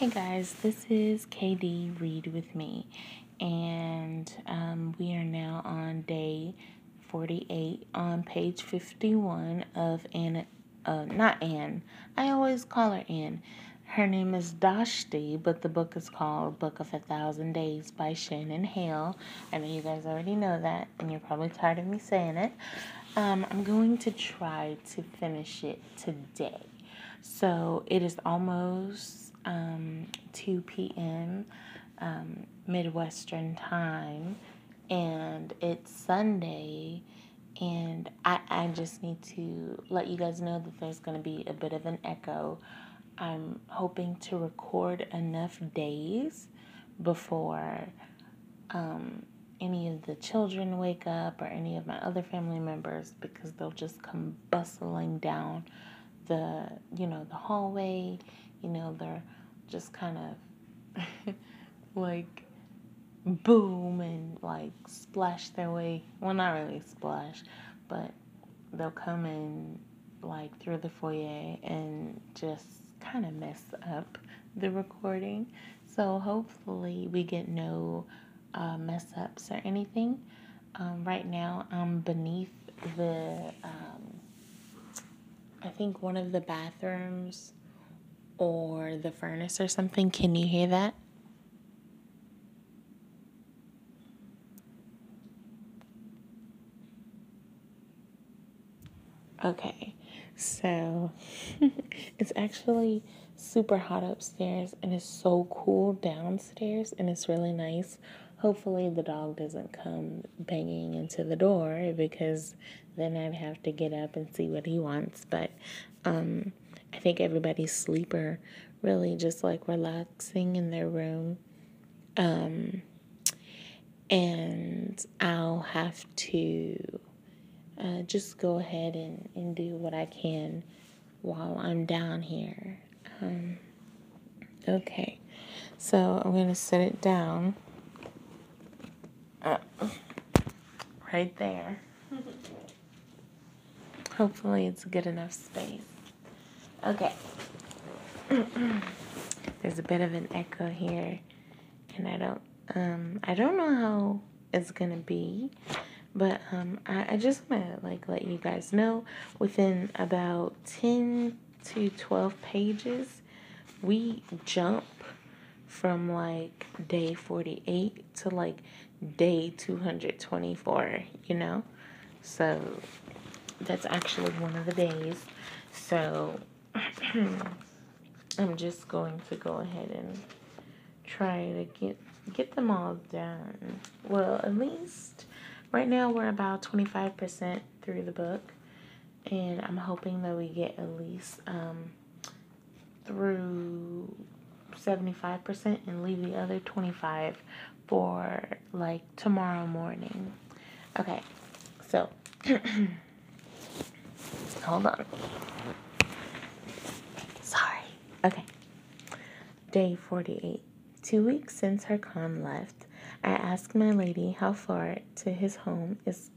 Hey guys, this is KD, Read With Me, and we are now on day 48 on page 51 of Anna, not Anne, I always call her Anne. Her name is Dashti, but the book is called Book of a Thousand Days by Shannon Hale. I know you guys already know that, and you're probably tired of me saying it. I'm going to try to finish it today. So it is almost 2 p.m. Midwestern time, and it's Sunday, and I just need to let you guys know that there's going to be a bit of an echo. I'm hoping to record enough days before any of the children wake up or any of my other family members, because they'll just come bustling down the hallway. They're just kind of like boom and like splash their way. Well, not really splash, but they'll come in like through the foyer and just kind of mess up the recording. So hopefully we get no mess ups or anything. Right now I'm beneath the, I think one of the bathrooms or the furnace or something. Can you hear that? Okay, so it's actually super hot upstairs, and it's so cool downstairs, and it's really nice. Hopefully the dog doesn't come banging into the door, because then I'd have to get up and see what he wants, but I think everybody's sleeper, really just like relaxing in their room. And I'll have to just go ahead and do what I can while I'm down here. Okay, so I'm going to set it down right there. Hopefully it's a good enough space. Okay, there's a bit of an echo here, and I don't know how it's gonna be, but I just wanna like let you guys know within about 10 to 12 pages, we jump from like day 48 to like day 224, so that's actually one of the days, so I'm just going to go ahead and try to get them all done. Well, at least right now we're about 25% through the book, and I'm hoping that we get at least through 75% and leave the other 25% for like tomorrow morning. Okay, so hold on. Okay, day 48. 2 weeks since her Khan left, I asked my lady how far to his home is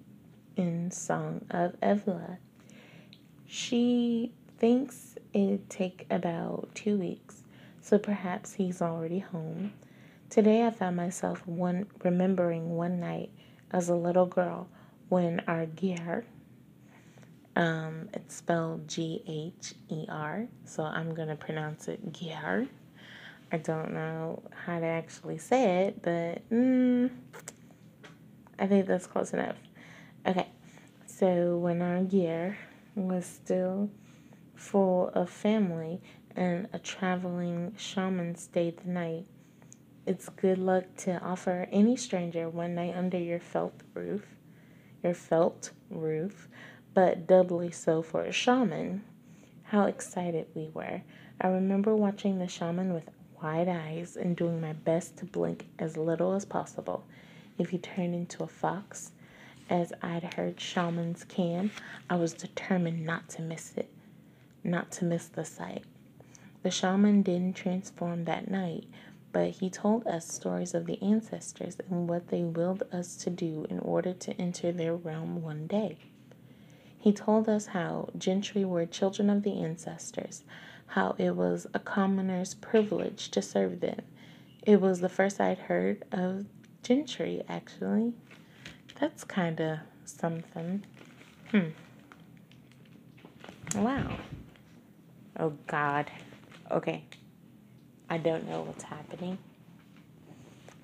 in Song of Evela. She thinks it'd take about 2 weeks, so perhaps he's already home. Today I found myself remembering one night as a little girl when our gear, it's spelled G-H-E-R, so I'm going to pronounce it Gher. I don't know how to actually say it, but I think that's close enough. Okay, so when our Gher was still full of family and a traveling shaman stayed the night, it's good luck to offer any stranger one night under your felt roof, but doubly so for a shaman. How excited we were. I remember watching the shaman with wide eyes and doing my best to blink as little as possible. If he turned into a fox, as I'd heard shamans can, I was determined not to miss it, not to miss the sight. The shaman didn't transform that night, but he told us stories of the ancestors and what they willed us to do in order to enter their realm one day. He told us how gentry were children of the ancestors, how it was a commoner's privilege to serve them. It was the first I'd heard of gentry, actually. That's kind of something. Wow. Oh, God. Okay. I don't know what's happening.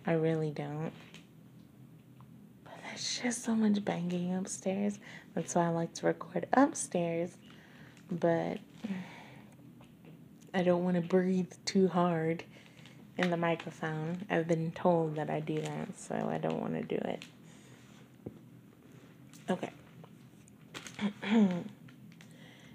I really don't. But there's just so much banging upstairs. That's why I like to record upstairs. But I don't want to breathe too hard in the microphone. I've been told that I do that, so I don't want to do it. Okay.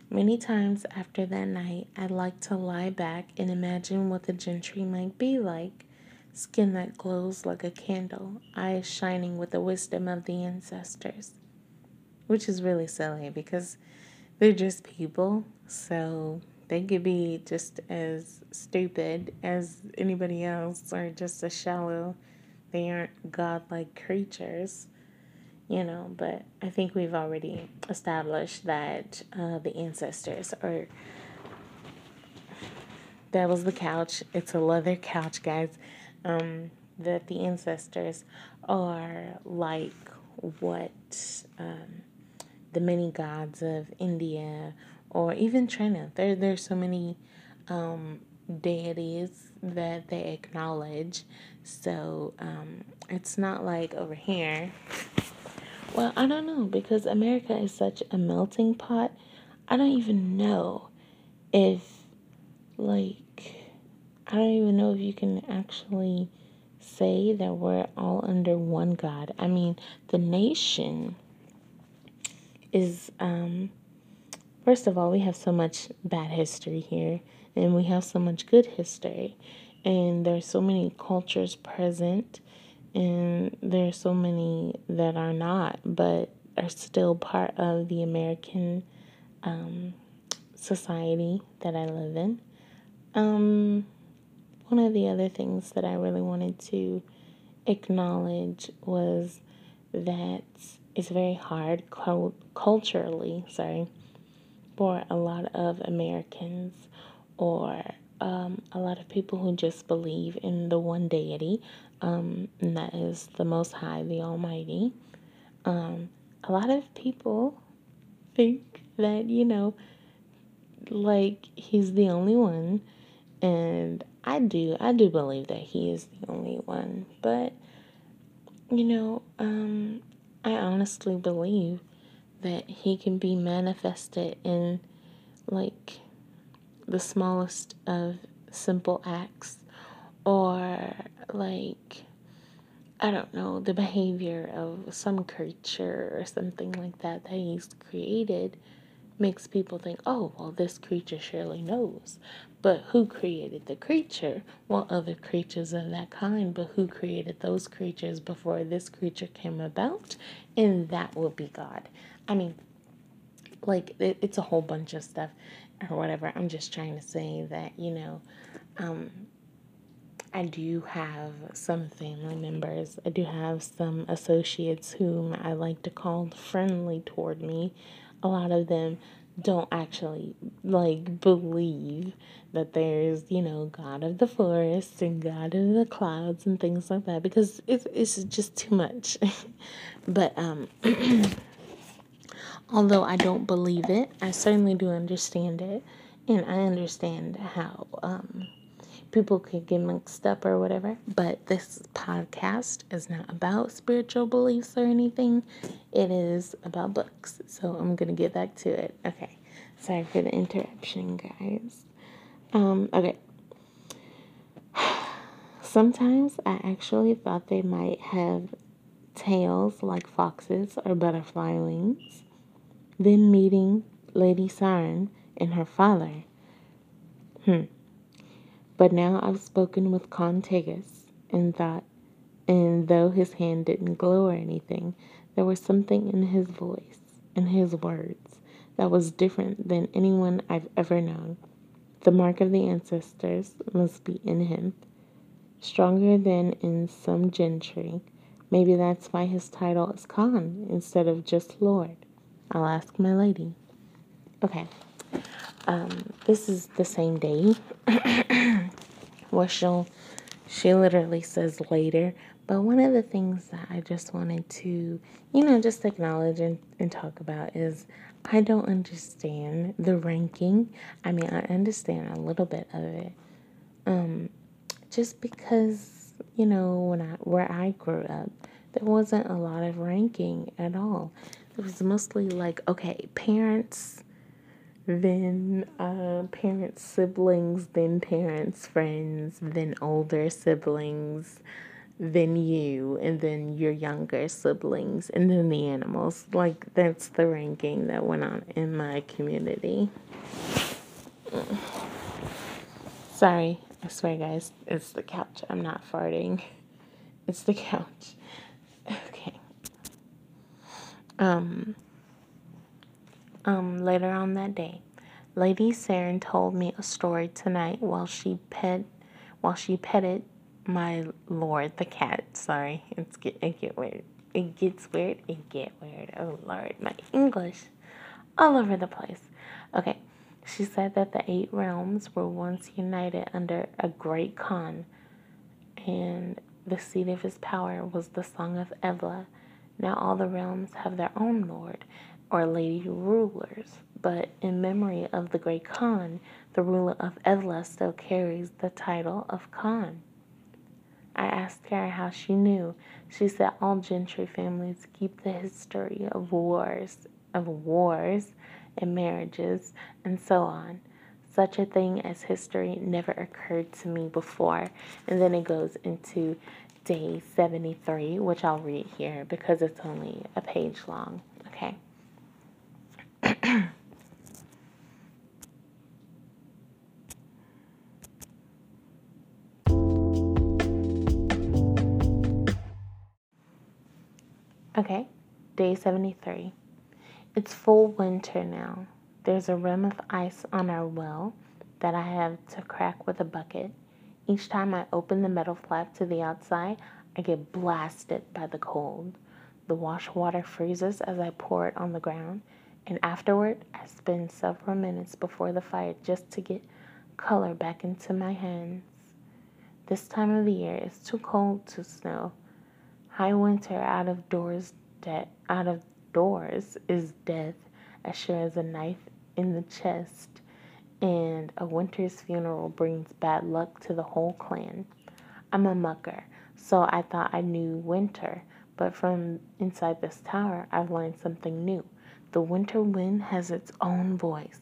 Many times after that night, I'd like to lie back and imagine what the gentry might be like. Skin that glows like a candle, eyes shining with the wisdom of the ancestors. Which is really silly because they're just people, so they could be just as stupid as anybody else or just as shallow. They aren't godlike creatures. You know, but I think we've already established that the ancestors are... That was the couch. It's a leather couch, guys. That the ancestors are like what the many gods of India or even China. There's so many deities that they acknowledge. So it's not like over here... Well, I don't know, because America is such a melting pot. I don't even know if, I don't even know if you can actually say that we're all under one God. I mean, the nation is, first of all, we have so much bad history here, and we have so much good history, and there's so many cultures present. And there's so many that are not, but are still part of the American society that I live in. One of the other things that I really wanted to acknowledge was that it's very hard culturally for a lot of Americans or a lot of people who just believe in the one deity. And that is the Most High, the Almighty. A lot of people think that, you know, like, he's the only one. And I do believe that he is the only one. But, you know, I honestly believe that he can be manifested in, like, the smallest of simple acts. Or, like, I don't know, the behavior of some creature or something like that that he's created makes people think, oh, well, this creature surely knows. But who created the creature? Well, other creatures of that kind, but who created those creatures before this creature came about? And that would be God. I mean, like, it's a whole bunch of stuff or whatever. I'm just trying to say that, you know, I do have some family members. I do have some associates whom I like to call friendly toward me. A lot of them don't actually, like, believe that there's, you know, God of the forest and God of the clouds and things like that because it's just too much. But, although I don't believe it, I certainly do understand it. And I understand how, people could get mixed up or whatever, but this podcast is not about spiritual beliefs or anything. It is about books, so I'm going to get back to it. Okay, sorry for the interruption, guys. Okay. Sometimes I actually thought they might have tails like foxes or butterfly wings. Then meeting Lady Saren and her father. But now I've spoken with Khan Tegus and thought, and though his hand didn't glow or anything, there was something in his voice, in his words, that was different than anyone I've ever known. The mark of the ancestors must be in him, stronger than in some gentry. Maybe that's why his title is Khan instead of just Lord. I'll ask my lady. Okay, This is the same day. Well, she literally says later. But one of the things that I just wanted to, just acknowledge and talk about is I don't understand the ranking. I mean, I understand a little bit of it. Just because, where I grew up, there wasn't a lot of ranking at all. It was mostly like, okay, parents, then parents' siblings, then parents' friends, then older siblings, then you, and then your younger siblings, and then the animals. Like, that's the ranking that went on in my community. Sorry, I swear, guys, it's the couch. I'm not farting. It's the couch. Okay. Later on that day, Lady Saren told me a story tonight while she petted my lord, the cat. Sorry, it gets weird. Oh lord, my English, all over the place. Okay, she said that the 8 realms were once united under a great Khan, and the seat of his power was the Song of Evela. Now all the realms have their own lord or lady rulers, but in memory of the great Khan, the ruler of Edla still carries the title of Khan. I asked her how she knew. She said all gentry families keep the history of wars and marriages and so on. Such a thing as history never occurred to me before. And then it goes into day 73, which I'll read here because it's only a page long. Okay. Okay, day 73. It's full winter now. There's a rim of ice on our well that I have to crack with a bucket. Each time I open the metal flap to the outside, I get blasted by the cold. The wash water freezes as I pour it on the ground, and afterward, I spend several minutes before the fire just to get color back into my hands. This time of the year is too cold to snow. High winter out of doors is death, as sure as a knife in the chest, and a winter's funeral brings bad luck to the whole clan. I'm a mucker, so I thought I knew winter, but from inside this tower I've learned something new. The winter wind has its own voice.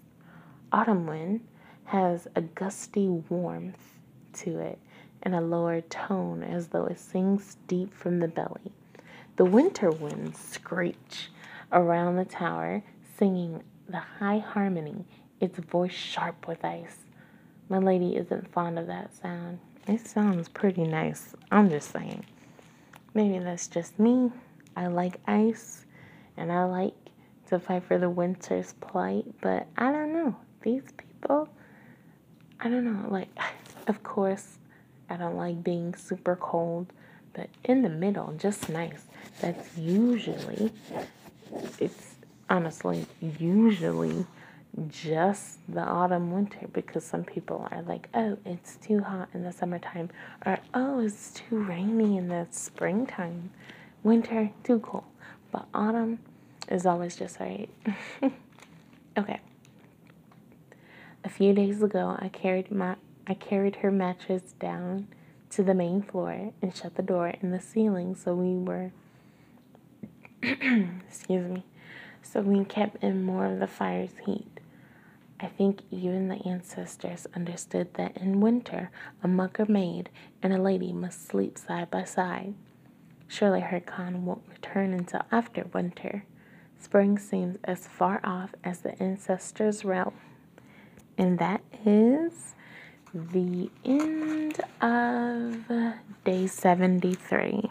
Autumn wind has a gusty warmth to it, and a lower tone as though it sings deep from the belly. The winter winds screech around the tower, singing the high harmony, its voice sharp with ice. My lady isn't fond of that sound. It sounds pretty nice, I'm just saying. Maybe that's just me. I like ice, and I like to fight for the winter's plight, but I don't know. These people, I don't know. Like, of course, I don't like being super cold, but in the middle, just nice. That's usually, it's honestly usually just the autumn winter, because some people are like, oh, it's too hot in the summertime, or oh, it's too rainy in the springtime. Winter, too cold. But autumn is always just right. Okay. A few days ago, I carried her mattress down to the main floor and shut the door in the ceiling, so we were so we kept in more of the fire's heat. I think even the ancestors understood that in winter a mucker maid and a lady must sleep side by side. Surely her Khan won't return until after winter. Spring seems as far off as the ancestors' realm. And that is the end of day 73.